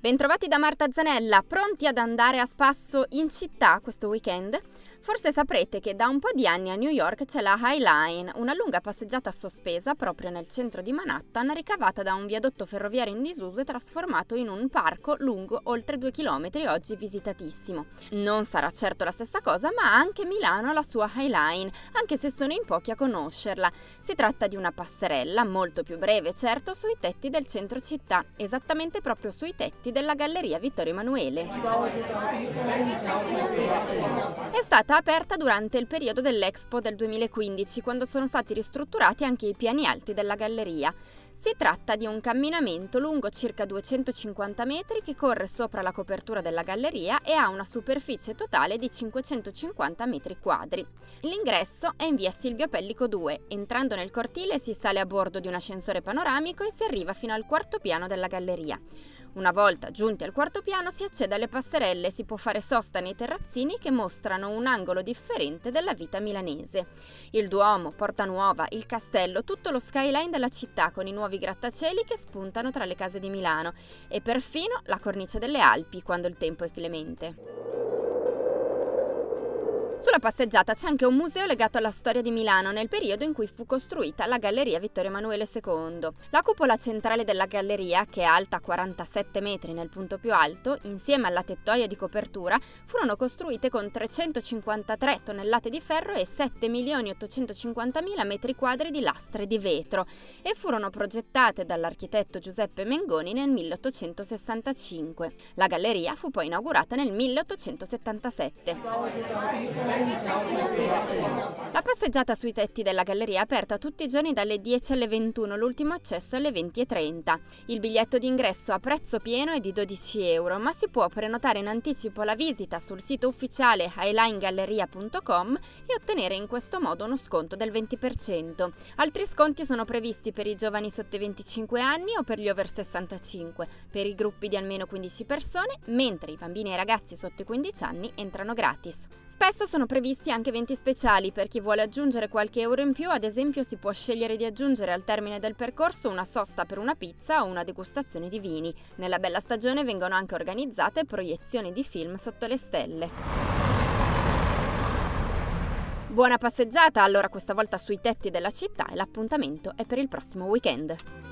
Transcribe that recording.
Bentrovati da Marta Zanella, pronti ad andare a spasso in città questo weekend? Forse saprete che da un po' di anni a New York c'è la High Line, una lunga passeggiata sospesa proprio nel centro di Manhattan, ricavata da un viadotto ferroviario in disuso e trasformato in un parco lungo oltre 2 chilometri, oggi visitatissimo. Non sarà certo la stessa cosa, ma anche Milano ha la sua High Line, anche se sono in pochi a conoscerla. Si tratta di una passerella, molto più breve certo, sui tetti del centro città, esattamente proprio sui tetti della Galleria Vittorio Emanuele. È stata aperta durante il periodo dell'Expo del 2015, quando sono stati ristrutturati anche i piani alti della galleria. Si tratta di un camminamento lungo circa 250 metri che corre sopra la copertura della galleria e ha una superficie totale di 550 metri quadri. L'ingresso è in via Silvio Pellico 2. Entrando nel cortile si sale a bordo di un ascensore panoramico e si arriva fino al 4° piano della galleria. Una volta giunti al 4° piano si accede alle passerelle e si può fare sosta nei terrazzini che mostrano un angolo differente della vita milanese. Il Duomo, Porta Nuova, il Castello, tutto lo skyline della città con i nuovi grattacieli che spuntano tra le case di Milano e perfino la cornice delle Alpi quando il tempo è clemente. Sulla passeggiata c'è anche un museo legato alla storia di Milano nel periodo in cui fu costruita la Galleria Vittorio Emanuele II. La cupola centrale della galleria, che è alta 47 metri nel punto più alto, insieme alla tettoia di copertura, furono costruite con 353 tonnellate di ferro e 7.850.000 metri quadri di lastre di vetro e furono progettate dall'architetto Giuseppe Mengoni nel 1865. La galleria fu poi inaugurata nel 1877. La passeggiata sui tetti della galleria è aperta tutti i giorni dalle 10 alle 21, l'ultimo accesso alle 20:30. Il biglietto d'ingresso a prezzo pieno è di €12, ma si può prenotare in anticipo la visita sul sito ufficiale highlinegalleria.com e ottenere in questo modo uno sconto del 20%. Altri sconti sono previsti per i giovani sotto i 25 anni o per gli over 65, per i gruppi di almeno 15 persone, mentre i bambini e i ragazzi sotto i 15 anni entrano gratis. Spesso sono previsti anche eventi speciali per chi vuole aggiungere qualche euro in più, ad esempio si può scegliere di aggiungere al termine del percorso una sosta per una pizza o una degustazione di vini. Nella bella stagione vengono anche organizzate proiezioni di film sotto le stelle. Buona passeggiata allora questa volta sui tetti della città e l'appuntamento è per il prossimo weekend.